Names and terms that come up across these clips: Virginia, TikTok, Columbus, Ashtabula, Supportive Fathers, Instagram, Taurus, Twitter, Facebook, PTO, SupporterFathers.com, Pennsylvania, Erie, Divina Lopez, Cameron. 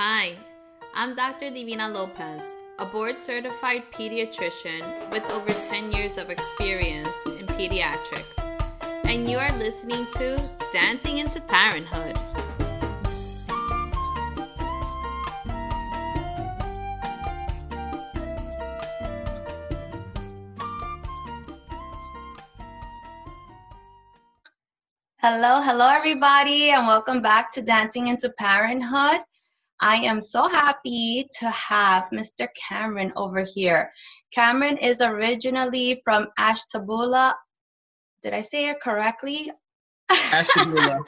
Hi, I'm Dr. Divina Lopez, a board-certified pediatrician with over 10 years of experience in pediatrics, and you are listening to Dancing into Parenthood. Hello, everybody, and welcome back to Dancing into Parenthood. I am so happy to have Mr. Cameron over here. Cameron is originally from Ashtabula. Did I say it correctly? Ashtabula.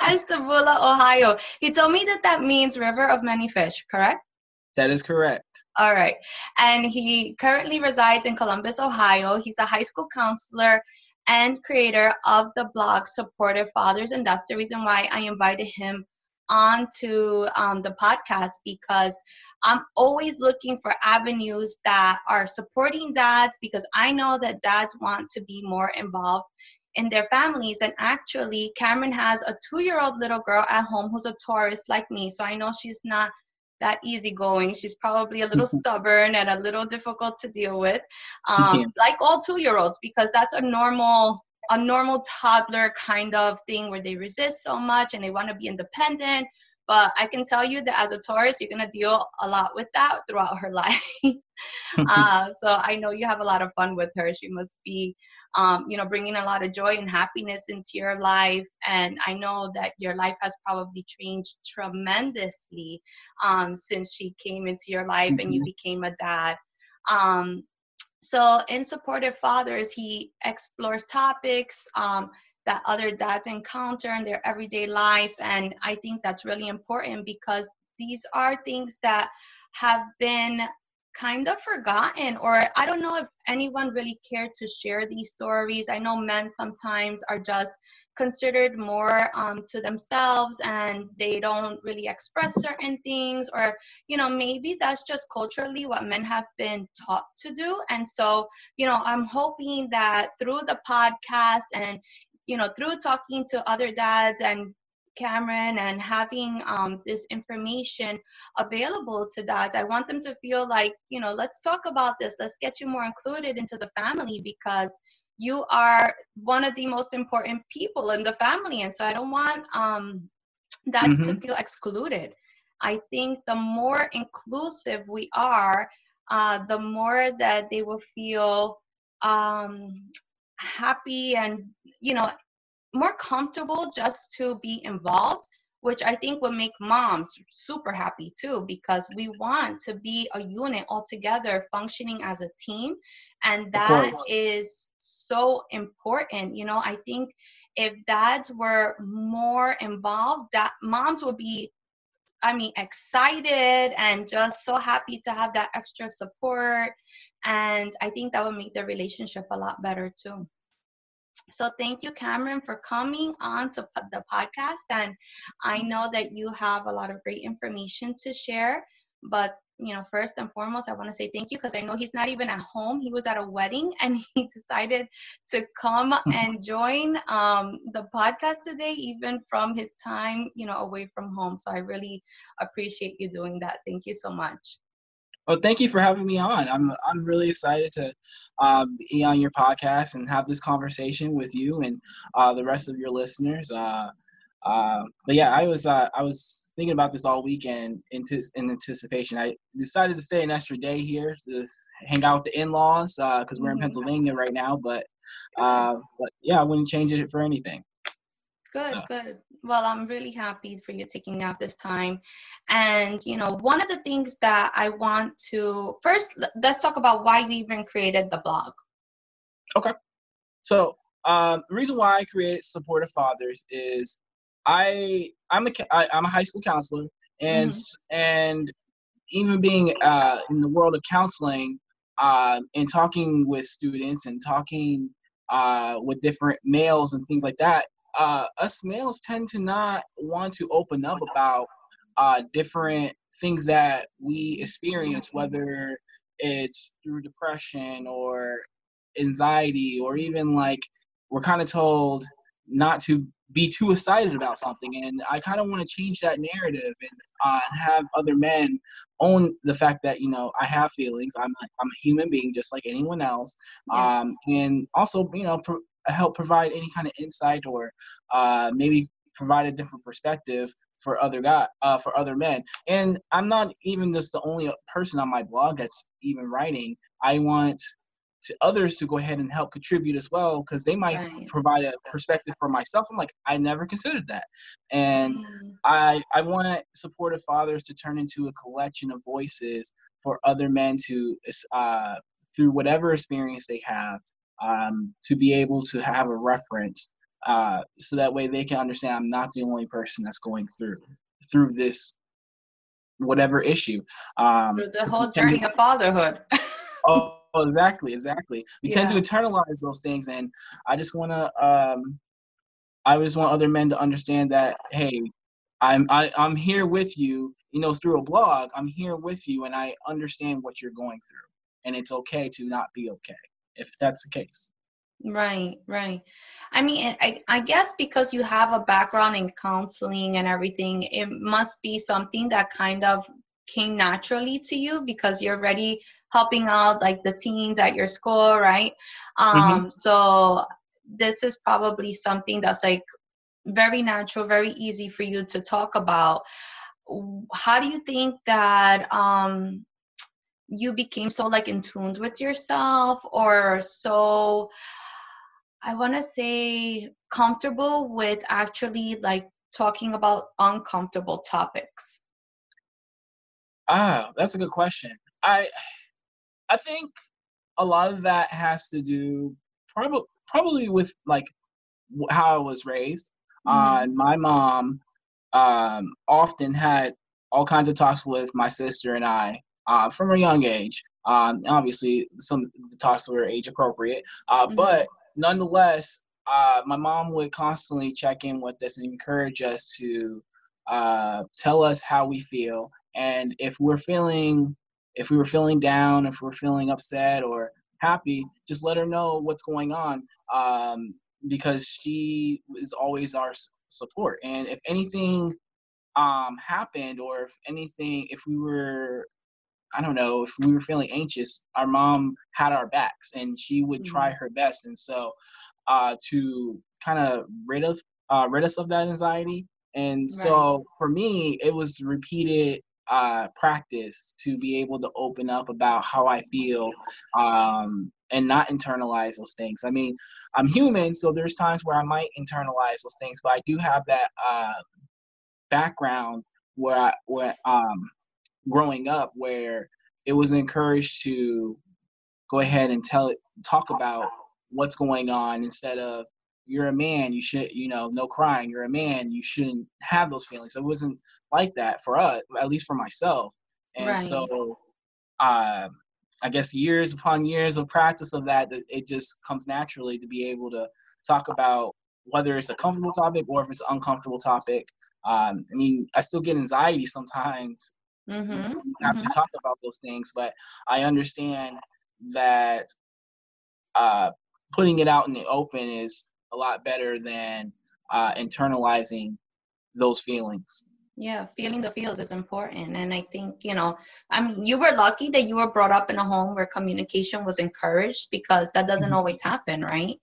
Ashtabula, Ohio. He told me that means River of Many Fish, correct? That is correct. All right. And he currently resides in Columbus, Ohio. He's a high school counselor and creator of the blog Supportive Fathers, and that's the reason why I invited him onto the podcast, because I'm always looking for avenues that are supporting dads, because I know that dads want to be more involved in their families. And actually, Cameron has a 2-year-old little girl at home who's a Taurus like me, so I know she's not that easygoing. She's probably a little stubborn and a little difficult to deal with, like all 2-year-olds, because that's a normal toddler kind of thing where they resist so much and they want to be independent. But I can tell you that as a Taurus, you're going to deal a lot with that throughout her life. So I know you have a lot of fun with her. She must be, bringing a lot of joy and happiness into your life. And I know that your life has probably changed tremendously since she came into your life and you became a dad. So in Supportive Fathers, he explores topics that other dads encounter in their everyday life. And I think that's really important, because these are things that have been kind of forgotten, or I don't know if anyone really cared to share these stories. I know men sometimes are just considered more to themselves, and they don't really express certain things, or maybe that's just culturally what men have been taught to do. And so I'm hoping that through the podcast and through talking to other dads and Cameron and having this information available to dads, I want them to feel like, let's talk about this. Let's get you more included into the family, because you are one of the most important people in the family. And so I don't want dads to feel excluded. I think the more inclusive we are, the more that they will feel happy and, more comfortable just to be involved, which I think would make moms super happy too, because we want to be a unit all together functioning as a team. And that is so important. I think if dads were more involved, that moms would be excited and just so happy to have that extra support. And I think that would make their relationship a lot better too. So thank you, Cameron, for coming on to the podcast. And I know that you have a lot of great information to share. But, first and foremost, I want to say thank you, because I know he's not even at home. He was at a wedding and he decided to come and join the podcast today, even from his time, away from home. So I really appreciate you doing that. Thank you so much. Well, thank you for having me on. I'm really excited to be on your podcast and have this conversation with you and the rest of your listeners. But yeah, I was thinking about this all weekend in anticipation. I decided to stay an extra day here to hang out with the in-laws because we're in Pennsylvania right now. But yeah, I wouldn't change it for anything. Good. Well, I'm really happy for you taking out this time. And, one of the things that I want to first, let's talk about why you even created the blog. Okay. So the reason why I created Supportive Fathers is I'm a high school counselor, and and even being in the world of counseling and talking with students and talking with different males and things like that, us males tend to not want to open up about different things that we experience, whether it's through depression or anxiety, or even like we're kind of told not to be too excited about something. And I kind of want to change that narrative and have other men own the fact that, you know, I have feelings. I'm a human being just like anyone else. Yeah. And also, you know, help provide any kind of insight or maybe provide a different perspective for other for other men. And I'm not even just the only person on my blog that's even writing. I want to others to go ahead and help contribute as well, because they might provide a perspective for myself. I'm like, I never considered that. And I want supportive fathers to turn into a collection of voices for other men to, through whatever experience they have, to be able to have a reference, so that way they can understand I'm not the only person that's going through this, whatever issue. The whole journey of fatherhood. Oh, exactly. We tend to internalize those things, and I just want other men to understand that, hey, I'm here with you, you know, through a blog. I'm here with you, and I understand what you're going through, and it's okay to not be okay if that's the case. Right. I mean, I guess because you have a background in counseling and everything, it must be something that kind of came naturally to you, because you're already helping out like the teens at your school, right? So this is probably something that's like very natural, very easy for you to talk about. How do you think that you became so like in tune with yourself, or so, I want to say, comfortable with actually like talking about uncomfortable topics? Ah, that's a good question. I think a lot of that has to do probably with like how I was raised. My mom often had all kinds of talks with my sister and I from a young age. Obviously, some of the talks were age appropriate, but nonetheless, my mom would constantly check in with us and encourage us to tell us how we feel. And if we were feeling down, if we're feeling upset or happy, just let her know what's going on, because she is always our support. And if anything happened, or if we were feeling anxious, our mom had our backs, and she would try her best. And so to kind of rid us of that anxiety. And so for me, it was repeated practice to be able to open up about how I feel and not internalize those things. I mean, I'm human, so there's times where I might internalize those things, but I do have that background where growing up, where it was encouraged to go ahead and talk about what's going on, instead of, you're a man, you should, you know, no crying, you're a man, you shouldn't have those feelings. It wasn't like that for us, at least for myself. And so I guess years upon years of practice of that, it just comes naturally to be able to talk about, whether it's a comfortable topic or if it's an uncomfortable topic. I mean, I still get anxiety sometimes. I have to talk about those things, but I understand that putting it out in the open is a lot better than internalizing those feelings. Yeah, feeling the feels is important. And I think, you know, I mean, you were lucky that you were brought up in a home where communication was encouraged, because that doesn't always happen, right?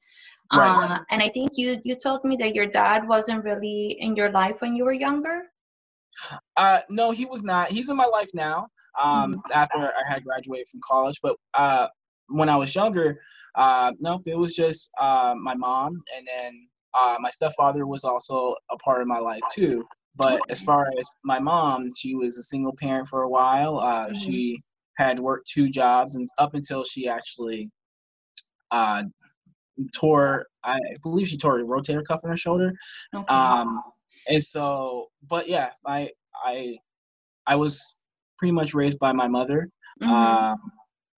And I think you told me that your dad wasn't really in your life when you were younger? No, he was not. He's in my life now, after I had graduated from college. But when I was younger, nope, it was just my mom, and then my stepfather was also a part of my life too. But as far as my mom, she was a single parent for a while. She had worked two jobs, and up until she actually tore a rotator cuff in her shoulder. And so, but yeah, I was pretty much raised by my mother.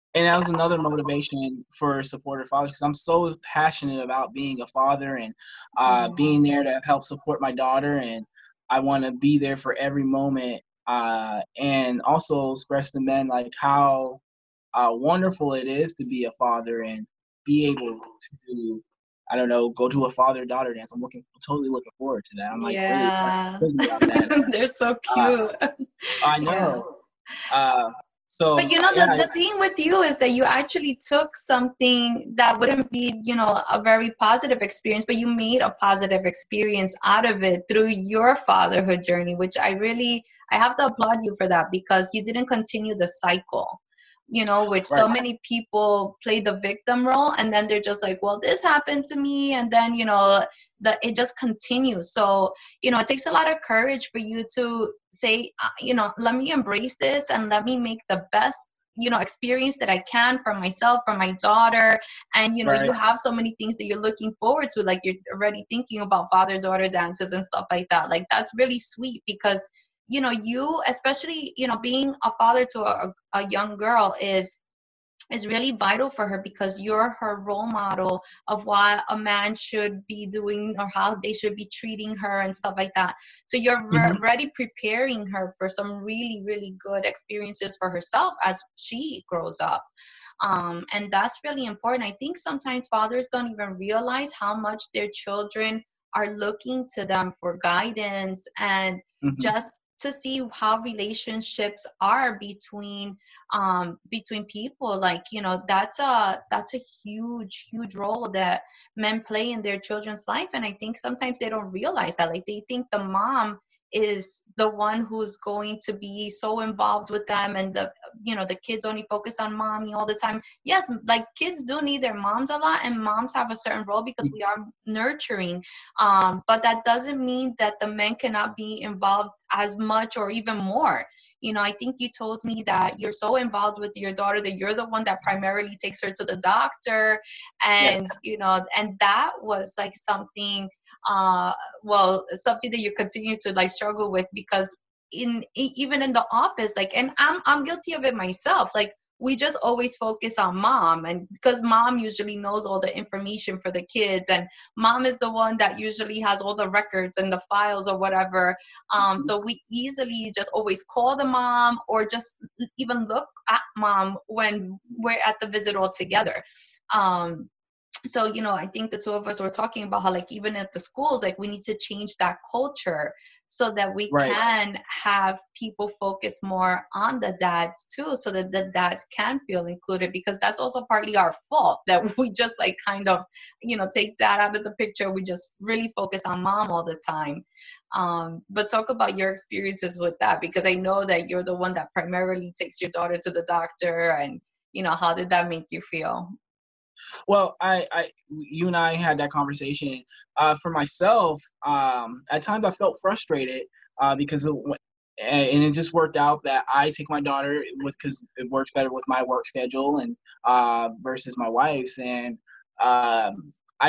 And that was another motivation for supportive fathers, because I'm so passionate about being a father and being there to help support my daughter. And I want to be there for every moment, and also express to men like how wonderful it is to be a father and be able to I don't know, go to a father-daughter dance. I'm totally looking forward to that. I'm like, yeah, really excited about that. They're so cute. I know. Yeah. But you know, the thing with you is that you actually took something that wouldn't be, you know, a very positive experience, but you made a positive experience out of it through your fatherhood journey, which I have to applaud you for that, because you didn't continue the cycle, you know, which so many people play the victim role, and then they're just like, well, this happened to me, and then, you know, it just continues. So, you know, it takes a lot of courage for you to say, you know, let me embrace this and let me make the best, you know, experience that I can for myself, for my daughter. And, you know, you have so many things that you're looking forward to, like you're already thinking about father-daughter dances and stuff like that. Like, that's really sweet, because you know, you, especially, you know, being a father to a young girl is really vital for her, because you're her role model of what a man should be doing or how they should be treating her and stuff like that. So you're already preparing her for some really, really good experiences for herself as she grows up. And that's really important. I think sometimes fathers don't even realize how much their children are looking to them for guidance, and just to see how relationships are between people. Like, you know, that's a huge role that men play in their children's life, and I think sometimes they don't realize that. Like, they think the mom is the one who's going to be so involved with them, and the, you know, the kids only focus on mommy all the time. Yes, like, kids do need their moms a lot, and moms have a certain role because we are nurturing, but that doesn't mean that the men cannot be involved as much or even more. You know, I think you told me that you're so involved with your daughter that you're the one that primarily takes her to the doctor, and you know, and that was like something something that you continue to like struggle with, because even in the office, like, and I'm guilty of it myself, like, we just always focus on mom, and because mom usually knows all the information for the kids, and mom is the one that usually has all the records and the files or whatever. So we easily just always call the mom, or just even look at mom when we're at the visit all together. So, you know, I think the two of us were talking about how, like, even at the schools, like, we need to change that culture so that we can have people focus more on the dads too, so that the dads can feel included, because that's also partly our fault that we just, like, kind of, you know, take dad out of the picture. We just really focus on mom all the time. But talk about your experiences with that, because I know that you're the one that primarily takes your daughter to the doctor, and, you know, how did that make you feel? Well, you and I had that conversation. For myself, at times I felt frustrated because it just worked out that I take my daughter because it works better with my work schedule and versus my wife's. And I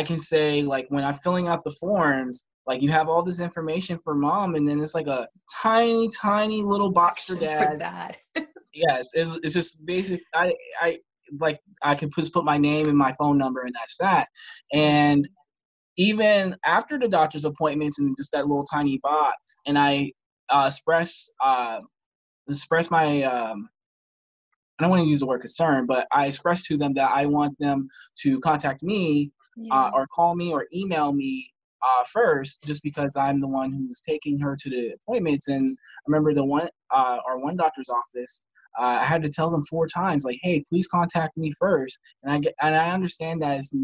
can say, like, when I'm filling out the forms, like, you have all this information for mom, and then it's like a tiny, tiny little box for dad. Yes, it's just basic. I could just put my name and my phone number, and that's that. And even after the doctor's appointments and just that little tiny box, and I express my, I don't want to use the word concern, but I express to them that I want them to contact me or call me or email me first, just because I'm the one who's taking her to the appointments. And I remember our one doctor's office, I had to tell them 4 times, like, hey, please contact me first. And I understand that it's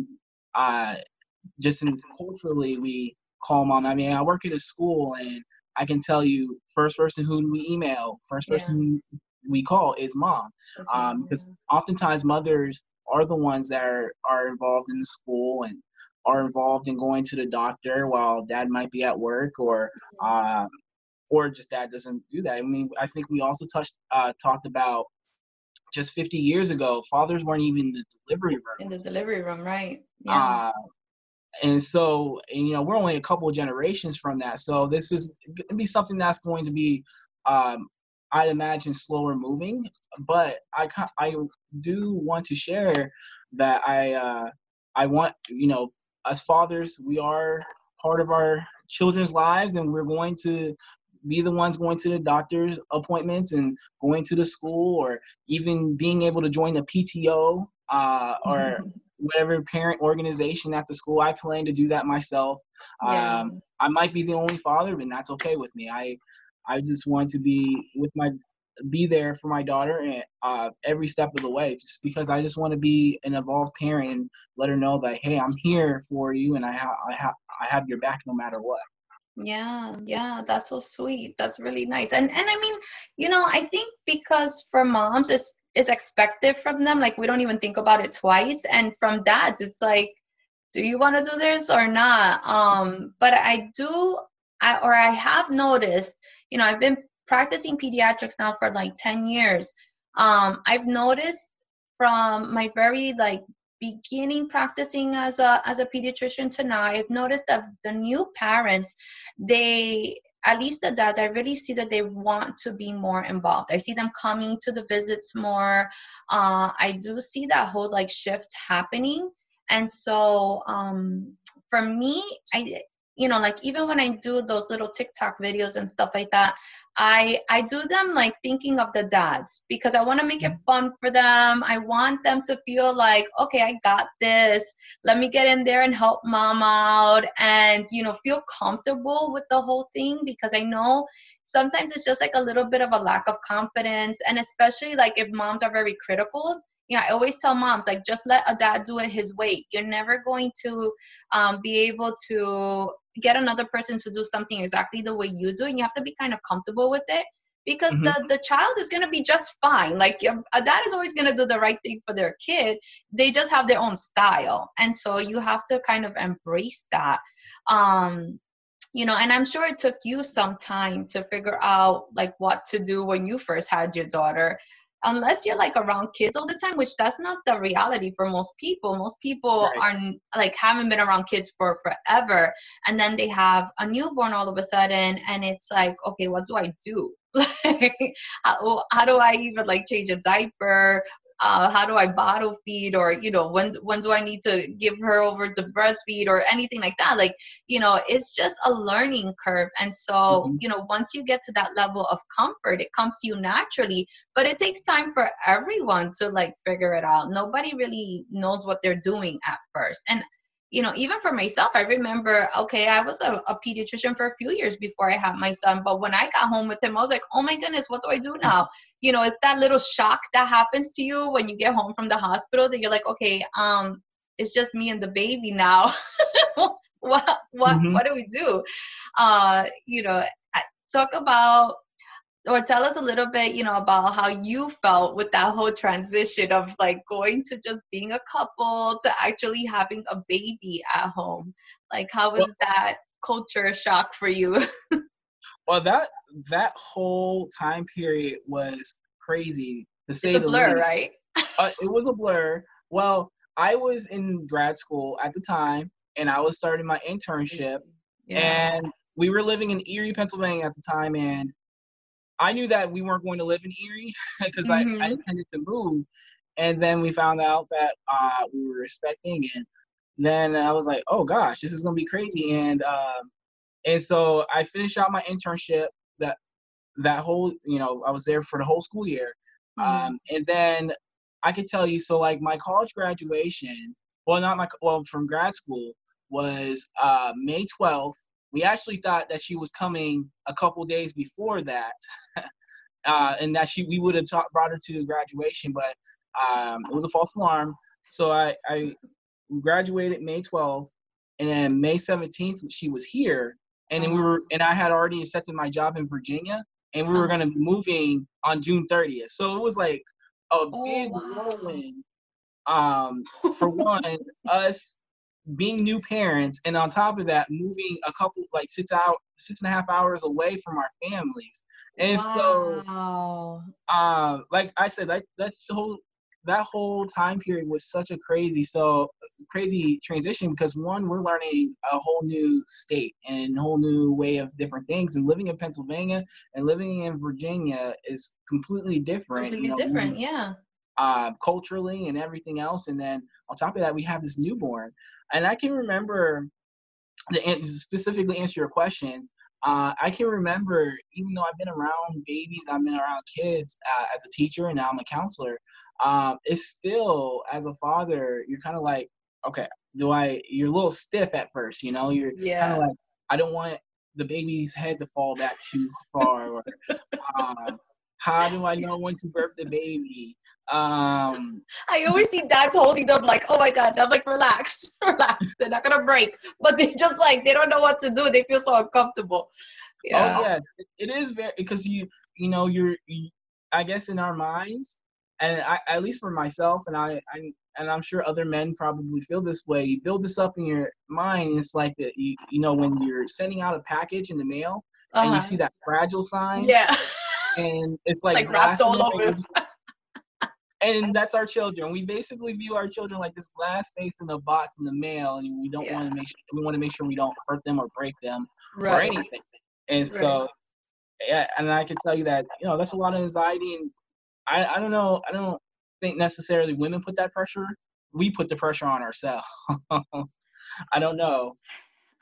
just culturally we call mom. I mean, I work at a school, and I can tell you, first person who we email, first person we call is mom. Because oftentimes mothers are the ones that are involved in the school and are involved in going to the doctor while dad might be at work, or just dad doesn't do that. I mean, I think we also talked about just 50 years ago, fathers weren't even in the delivery room. In the delivery room, right. Yeah. And so, and, you know, we're only a couple of generations from that. So this is going to be something that's going to be, I'd imagine, slower moving. But I do want to share that I want, you know, as fathers, we are part of our children's lives, and we're going to be the ones going to the doctor's appointments and going to the school, or even being able to join the PTO or whatever parent organization after school. I plan to do that myself. Yeah. I might be the only father, but that's okay with me. I just want to be with be there for my daughter and every step of the way, just because I just want to be an evolved parent and let her know that, hey, I'm here for you, and I have your back no matter what. Yeah, that's so sweet. That's really nice. And I mean, you know, I think because for moms, it's expected from them. Like, we don't even think about it twice. And from dads, it's like, do you want to do this or not? But I have noticed, you know, I've been practicing pediatrics now for like 10 years. I've noticed from my very beginning practicing as a pediatrician to now, I've noticed that the new parents, they, at least the dads, I really see that they want to be more involved. I see them coming to the visits more. I do see that whole shift happening. And so for me, even when I do those little TikTok videos and stuff like that, I do them thinking of the dads, because I want to make it fun for them. I want them to feel like, okay, I got this. Let me get in there and help mom out and, feel comfortable with the whole thing, because I know sometimes it's just a little bit of a lack of confidence. And especially if moms are very critical. I always tell moms, just let a dad do it his way. You're never going to be able to get another person to do something exactly the way you do. And you have to be kind of comfortable with it, because the child is going to be just fine. A dad is always going to do the right thing for their kid. They just have their own style. And so you have to kind of embrace that. And I'm sure it took you some time to figure out what to do when you first had your daughter. Unless you're around kids all the time, which that's not the reality for most people. Most people right. are haven't been around kids for forever. And then they have a newborn all of a sudden. And it's okay, what do I do? How do I even change a diaper? How do I bottle feed? Or, when do I need to give her over to breastfeed or anything like that? It's just a learning curve. And so, once you get to that level of comfort, it comes to you naturally, but it takes time for everyone to figure it out. Nobody really knows what they're doing at first. And, even for myself, I remember, I was a pediatrician for a few years before I had my son. But when I got home with him, I was like, oh, my goodness, what do I do now? It's that little shock that happens to you when you get home from the hospital that you're like, okay, it's just me and the baby now. What do we do? Tell us a little bit, about how you felt with that whole transition of going to just being a couple to actually having a baby at home. How was that culture shock for you? Well, that whole time period was crazy, to say the least. It's a blur, right? It was a blur. Well, I was in grad school at the time, and I was starting my internship, and we were living in Erie, Pennsylvania at the time, and I knew that we weren't going to live in Erie because I intended to move. And then we found out that we were expecting. And then I was like, oh gosh, this is going to be crazy. And so I finished out my internship that whole, I was there for the whole school year. And then I could tell you, so my college graduation, from grad school was May 12th. We actually thought that she was coming a couple days before that, and that we would have brought her to graduation, but it was a false alarm. So I graduated May 12th, and then May 17th she was here, and then I had already accepted my job in Virginia, and we were going to be moving on June 30th. So it was a big whirlwind. For one, us being new parents, and on top of that, moving a couple 6.5 hours away from our families, and so, like I said, that whole time period was such a crazy transition, because one, we're learning a whole new state and a whole new way of different things, and living in Pennsylvania and living in Virginia is completely different. Culturally and everything else. And then on top of that, we have this newborn. And I can remember, to specifically answer your question, I can remember, even though I've been around babies, I've been around kids as a teacher, and now I'm a counselor, it's still, as a father, you're kind of like, okay, you're a little stiff at first, you know, you're kind of like, I don't want the baby's head to fall back too far, or how do I know when to burp the baby? I always see dads holding them like, oh my God. I'm like, relax. They're not going to break. But they just like, they don't know what to do. They feel so uncomfortable. Yeah. Oh yes. It is very, because you know, I guess in our minds, and I, at least for myself, and and I'm sure other men probably feel this way. You build this up in your mind. It's like that, you know, when you're sending out a package in the mail and you see that fragile sign. Yeah. And it's like wrapped all over. And that's our children. We basically view our children like this glass face in the box in the mail, and we don't want to make sure, we want to make sure we don't hurt them or break them or anything. And so, yeah, and I can tell you that, you know, that's a lot of anxiety, and I don't know. I don't think necessarily women put that pressure. We put the pressure on ourselves. I don't know.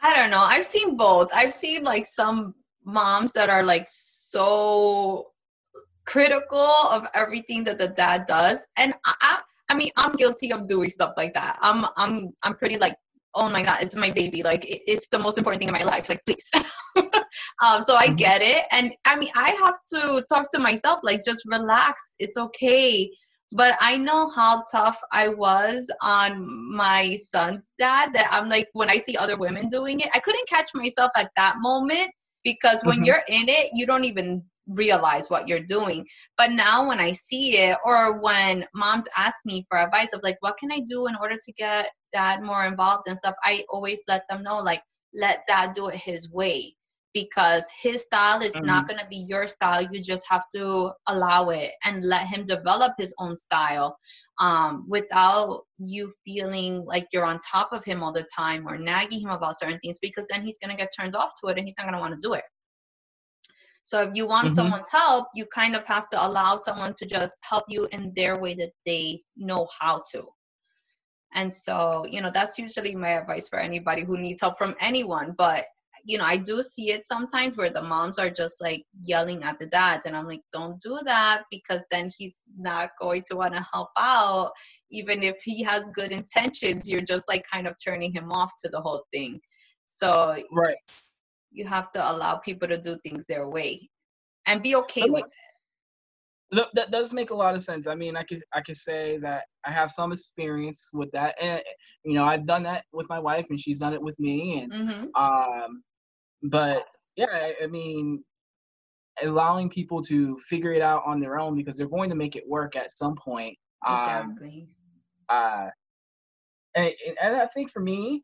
I've seen both. I've seen like some moms that are like so critical of everything that the dad does, and I mean, I'm guilty of doing stuff like that. I'm pretty like, oh my God, it's my baby, like it's the most important thing in my life, like please. So I get it, and I mean, I have to talk to myself like, just relax, it's okay. But I know how tough I was on my son's dad, that I'm like, when I see other women doing it, I couldn't catch myself at that moment, because when you're in it, you don't even realize what you're doing. But now when I see it, or when moms ask me for advice of like, what can I do in order to get dad more involved and stuff, I always let them know, like, let dad do it his way, because his style is not going to be your style. You just have to allow it and let him develop his own style, without you feeling like you're on top of him all the time or nagging him about certain things, because then he's going to get turned off to it and he's not going to want to do it. So if you want someone's help, you kind of have to allow someone to just help you in their way that they know how to. And so, you know, that's usually my advice for anybody who needs help from anyone. But, you know, I do see it sometimes where the moms are just like yelling at the dads, and I'm like, don't do that, because then he's not going to want to help out. Even if he has good intentions, you're just like kind of turning him off to the whole thing. So you have to allow people to do things their way and be okay with it. That does make a lot of sense. I mean, I could say that I have some experience with that, and you know, I've done that with my wife, and she's done it with me, and but yeah, I mean, allowing people to figure it out on their own, because they're going to make it work at some point. Exactly. And I think for me,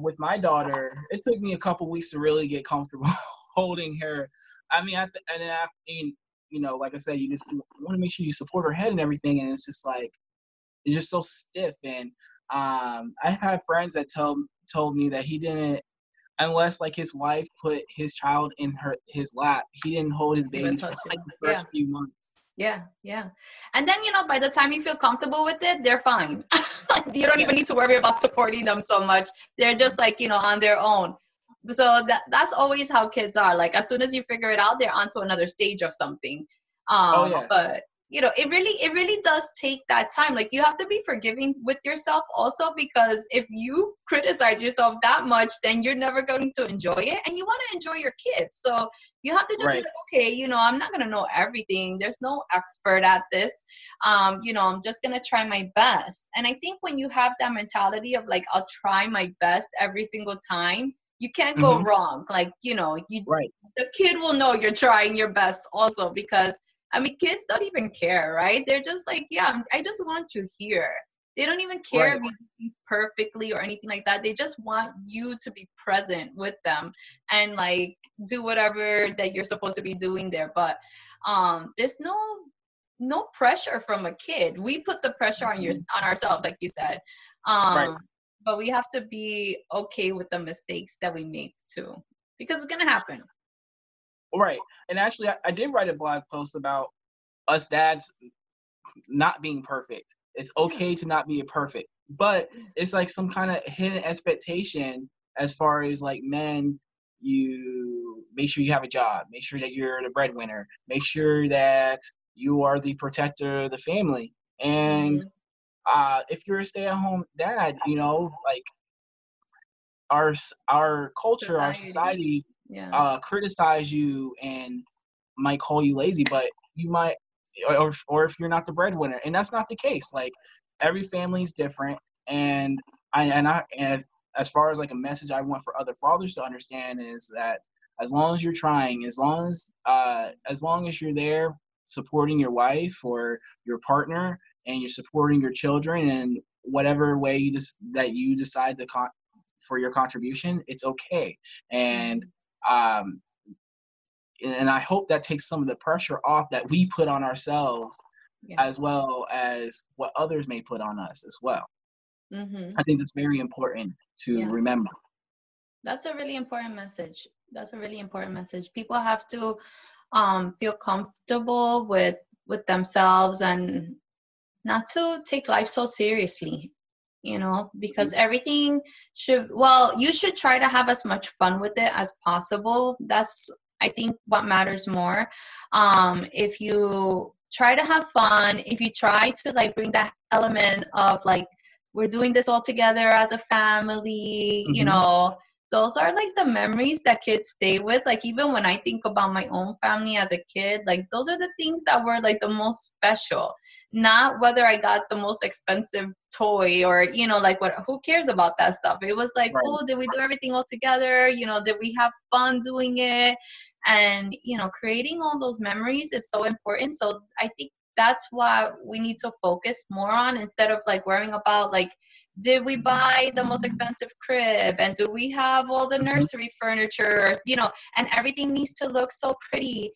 with my daughter, it took me a couple weeks to really get comfortable holding her. I mean, you know, like I said, you just want to make sure you support her head and everything. And it's just like, you're just so stiff. And I have friends that told me that he didn't, unless like his wife put his child in his lap, he didn't hold his baby for like the first few months. Yeah. And then, you know, by the time you feel comfortable with it, they're fine. You don't even need to worry about supporting them so much. They're just like, you know, on their own. So that's always how kids are. Like, as soon as you figure it out, they're onto another stage of something. But, you know, it really does take that time. Like, you have to be forgiving with yourself also, because if you criticize yourself that much, then you're never going to enjoy it, and you want to enjoy your kids. So you have to just be like, okay, you know, I'm not going to know everything. There's no expert at this. You know, I'm just going to try my best. And I think when you have that mentality of like, I'll try my best every single time, you can't go wrong. Like, you know, the kid will know you're trying your best also, because I mean, kids don't even care, right? They're just like, yeah, I just want you here. They don't even care if you do things perfectly or anything like that. They just want you to be present with them and like do whatever that you're supposed to be doing there. But there's no pressure from a kid. We put the pressure on ourselves, like you said. But we have to be okay with the mistakes that we make too, because it's gonna happen. Right. And actually, I did write a blog post about us dads not being perfect. It's okay to not be perfect, but it's like some kind of hidden expectation as far as like men you make sure you have a job, make sure that you're the breadwinner, make sure that you are the protector of the family. And if you're a stay-at-home dad, you know, like our culture, society. Our society criticize you and might call you lazy, but you might, or if you're not the breadwinner, and that's not the case. Like every family is different. And as far as like a message I want for other fathers to understand is that as long as you're trying, as long as you're there supporting your wife or your partner, and you're supporting your children in whatever way you that you decide to for your contribution, it's okay. And I hope that takes some of the pressure off that we put on ourselves, as well as what others may put on us as well. Mm-hmm. I think that's very important to remember. That's a really important message. People have to feel comfortable with themselves and not to take life so seriously, you know, because everything you should try to have as much fun with it as possible. That's, I think, what matters more. If you try to have fun, if you try to like bring that element of like, we're doing this all together as a family, you know, those are like the memories that kids stay with. Like even when I think about my own family as a kid, like those are the things that were like the most special, not whether I got the most expensive toy or, you know, like what, who cares about that stuff? It was like, oh, did we do everything all together? You know, did we have fun doing it? And, you know, creating all those memories is so important. So I think that's what we need to focus more on, instead of like worrying about like, did we buy the most expensive crib, and do we have all the nursery furniture, you know, and everything needs to look so pretty.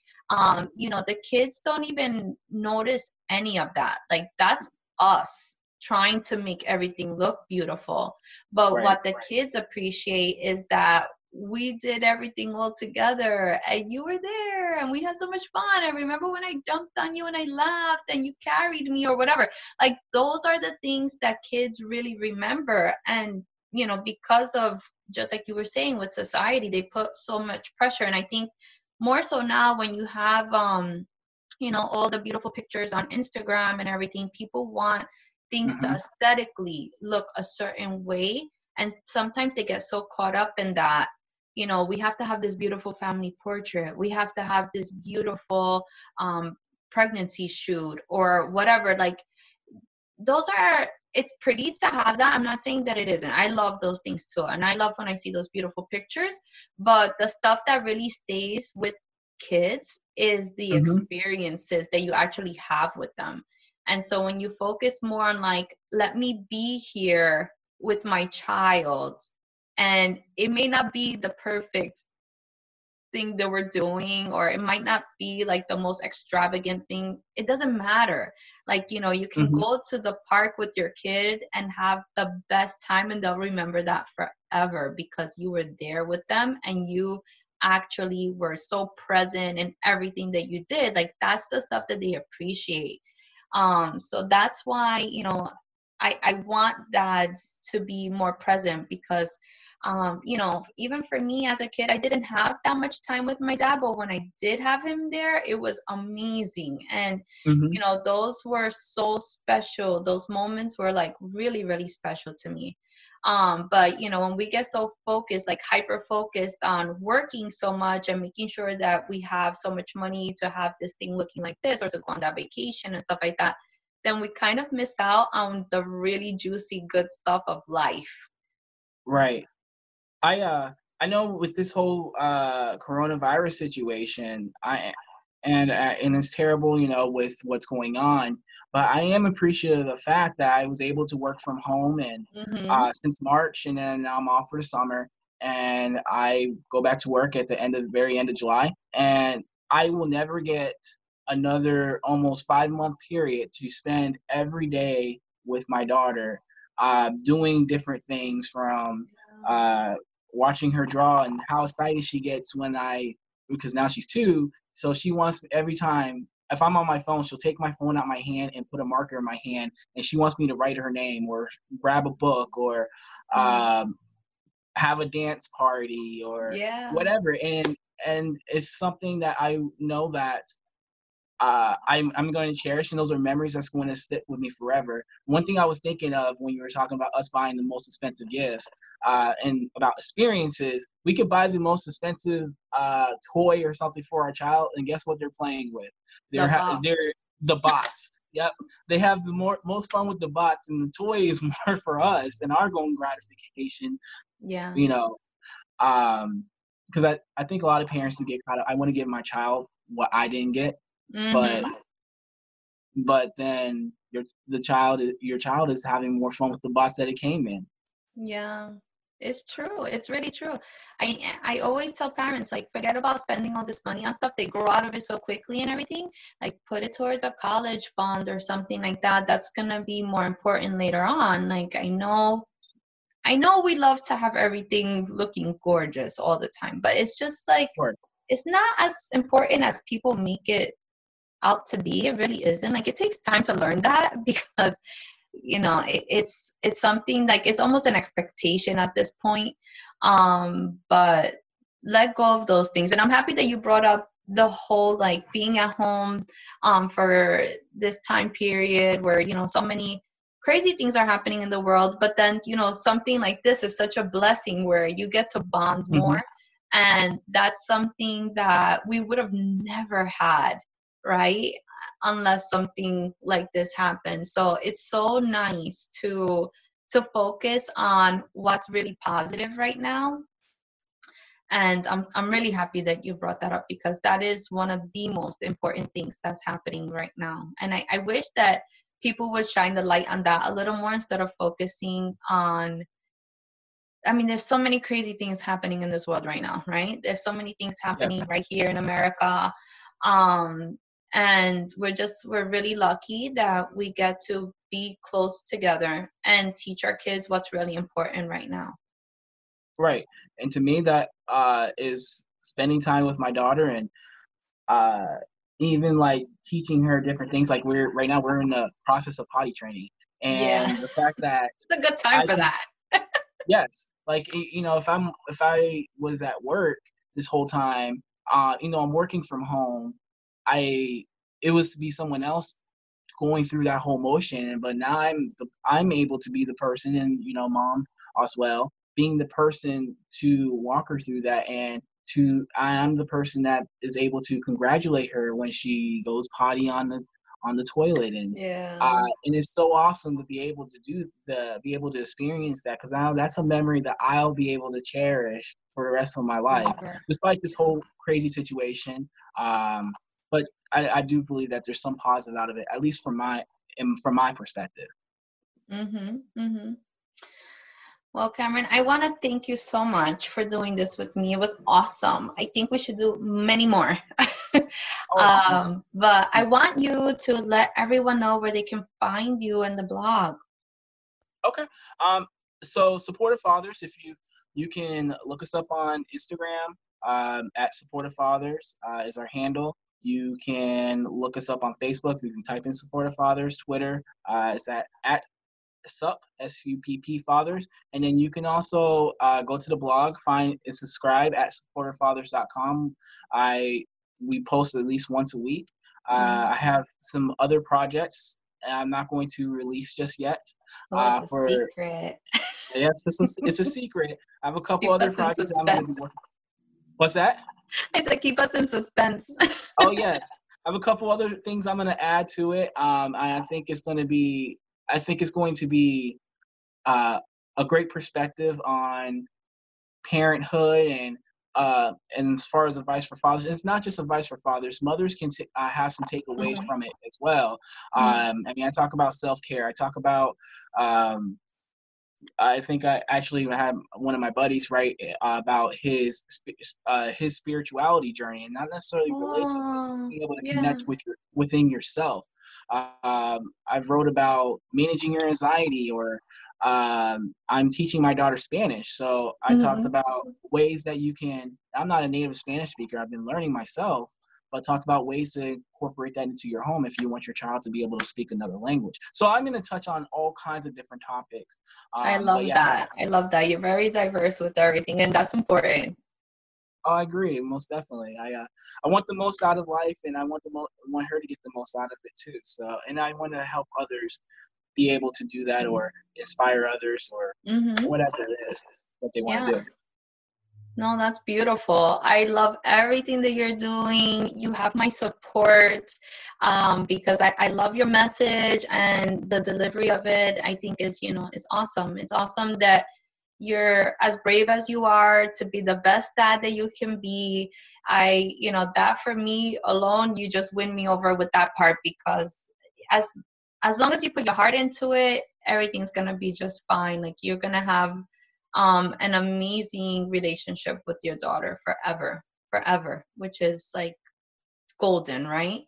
You know, the kids don't even notice any of that. Like that's us trying to make everything look beautiful. But what the kids appreciate is that we did everything all together, and you were there, and we had so much fun. I remember when I jumped on you and I laughed and you carried me or whatever. Like those are the things that kids really remember. And, you know, because of, just like you were saying, with society, they put so much pressure. And I think more so now when you have, you know, all the beautiful pictures on Instagram and everything, people want things to aesthetically look a certain way. And sometimes they get so caught up in that, you know, we have to have this beautiful family portrait. We have to have this beautiful pregnancy shoot or whatever. Like those are, it's pretty to have that. I'm not saying that it isn't. I love those things too. And I love when I see those beautiful pictures, but the stuff that really stays with kids is the experiences that you actually have with them. And so when you focus more on like, let me be here with my child, and it may not be the perfect thing that we're doing, or it might not be like the most extravagant thing, it doesn't matter. Like, you know, you can go to the park with your kid and have the best time, and they'll remember that forever because you were there with them and you actually were so present in everything that you did. Like that's the stuff that they appreciate. So that's why, you know, I want dads to be more present because, you know, even for me as a kid, I didn't have that much time with my dad, but when I did have him there, it was amazing. And, you know, those were so special. Those moments were like really, really special to me. But, you know, when we get so focused, like hyper focused on working so much and making sure that we have so much money to have this thing looking like this or to go on that vacation and stuff like that, then we kind of miss out on the really juicy, good stuff of life. Right. I know with this whole coronavirus situation, and it's terrible, you know, with what's going on, but I am appreciative of the fact that I was able to work from home and since March, and then now I'm off for the summer, and I go back to work at the very end of July, and I will never get another almost 5-month period to spend every day with my daughter, doing different things, from watching her draw and how excited she gets because now she's 2, so she wants, every time if I'm on my phone, she'll take my phone out of my hand and put a marker in my hand, and she wants me to write her name or grab a book or have a dance party or whatever. And it's something that I know that I'm going to cherish, and those are memories that's going to stick with me forever. One thing I was thinking of when you were talking about us buying the most expensive gifts and about experiences, we could buy the most expensive toy or something for our child, and guess what they're playing with? They're the bots. Yep. They have the most fun with the bots, and the toy is more for us than our own gratification. Yeah. You know, because I think a lot of parents do get caught up. I want to give my child what I didn't get. Mm-hmm. But then your child is having more fun with the bots that it came in. Yeah, it's true. It's really true. I always tell parents, like, forget about spending all this money on stuff. They grow out of it so quickly and everything. Like, put it towards a college fund or something like that. That's gonna be more important later on. Like, I know we love to have everything looking gorgeous all the time, but it's just like, it's not as important as people make it out to be. It really isn't. Like, it takes time to learn that, because you know it's something, like, it's almost an expectation at this point, but let go of those things. And I'm happy that you brought up the whole, like, being at home for this time period where, you know, so many crazy things are happening in the world, but then, you know, something like this is such a blessing where you get to bond more. And that's something that we would have never had, right? Unless something like this happened. So it's so nice to focus on what's really positive right now. And I'm really happy that you brought that up, because that is one of the most important things that's happening right now. And I wish that people would shine the light on that a little more, instead of focusing on, I mean, there's so many crazy things happening in this world right now, right? There's so many things happening right here in America. And we're really lucky that we get to be close together and teach our kids what's really important right now. Right. And to me, that is spending time with my daughter, and even like teaching her different things. Like, right now we're in the process of potty training, and the fact that it's a good time for that. Yes. Like, you know, if I was at work this whole time, you know, I'm working from home, it was to be someone else going through that whole motion. But now I'm able to be the person, and, you know, mom as well, being the person to walk her through that, and I'm the person that is able to congratulate her when she goes potty on the toilet. And and it's so awesome to be able to be able to experience that, because now that's a memory that I'll be able to cherish for the rest of my life, despite this whole crazy situation. But I do believe that there's some positive out of it, at least from my perspective. Well, Cameron, I want to thank you so much for doing this with me. It was awesome. I think we should do many more. But I want you to let everyone know where they can find you and the blog. Okay. So Supportive Fathers, if you can look us up on Instagram at Supportive Fathers is our handle. You can look us up on Facebook. You can type in Supportive Fathers. Twitter is at Supp, S-U-P-P Fathers. And then you can also go to the blog, find and subscribe at SupporterFathers.com. We post at least once a week. I have some other projects I'm not going to release just yet. For a secret. Yeah, it's a secret. I have a couple other projects I'm going to be working on. What's that? I said keep us in suspense. Oh, yes. I have a couple other things I'm going to add to it. And I think it's going to be a great perspective on parenthood, and as far as advice for fathers. It's not just advice for fathers. Mothers can have some takeaways from it as well. I mean, I talk about self-care. I talk about I think I actually had one of my buddies write about his spirituality journey, and not necessarily related, but being able to connect within yourself. I've wrote about managing your anxiety, or I'm teaching my daughter Spanish. So I talked about ways that you can, I'm not a native Spanish speaker. I've been learning myself, but talked about ways to incorporate that into your home if you want your child to be able to speak another language. So I'm going to touch on all kinds of different topics. I love that. You're very diverse with everything, and that's important. I agree, most definitely. I want the most out of life, and I want want her to get the most out of it too. So, and I want to help others be able to do that, or inspire others, or whatever it is that they want to do. No, that's beautiful. I love everything that you're doing. You have my support because I love your message and the delivery of it. I think is awesome. It's awesome that you're as brave as you are to be the best dad that you can be. That for me alone, you just win me over with that part, because as long as you put your heart into it, everything's going to be just fine. Like, you're going to have an amazing relationship with your daughter forever, which is like golden, right?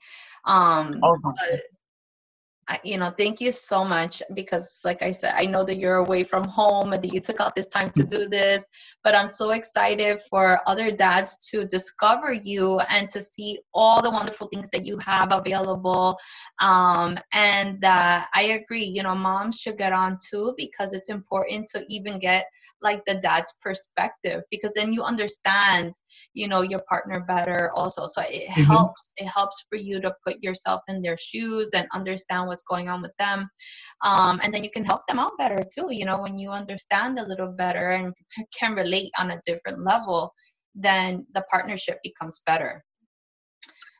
Thank you so much, because like I said, I know that you're away from home and that you took out this time to do this, but I'm so excited for other dads to discover you and to see all the wonderful things that you have available. I agree, moms should get on too, because it's important to even get like the dad's perspective, because then you understand, your partner better also. So it helps. It helps for you to put yourself in their shoes and understand what's going on with them. And then you can help them out better too, when you understand a little better and can relate on a different level, then the partnership becomes better.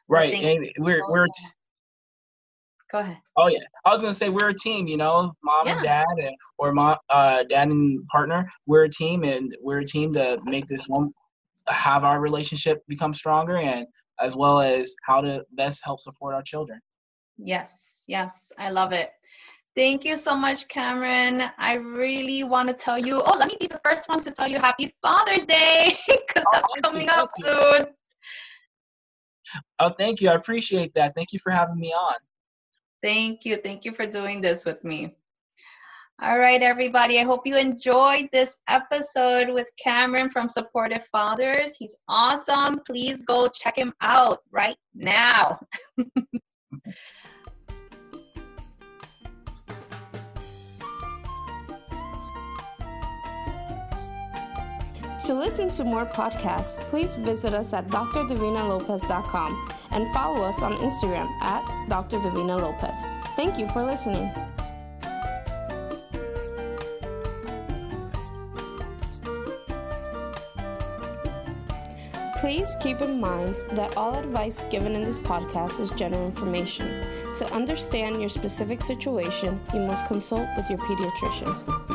Right. And we're go ahead. Oh yeah, I was gonna say we're a team, mom and dad, or mom, dad and partner. We're a team, and we're a team to make this one, have our relationship become stronger, and as well as how to best help support our children. Yes, I love it. Thank you so much, Cameron. I really want to tell you. Oh, let me be the first one to tell you Happy Father's Day, because that's coming up soon. Oh, thank you. I appreciate that. Thank you for having me on. Thank you. Thank you for doing this with me. All right, everybody. I hope you enjoyed this episode with Cameron from Supportive Fathers. He's awesome. Please go check him out right now. To listen to more podcasts, please visit us at drdivinalopez.com and follow us on Instagram at Dr. Divina Lopez. Thank you for listening. Please keep in mind that all advice given in this podcast is general information. To understand your specific situation, you must consult with your pediatrician.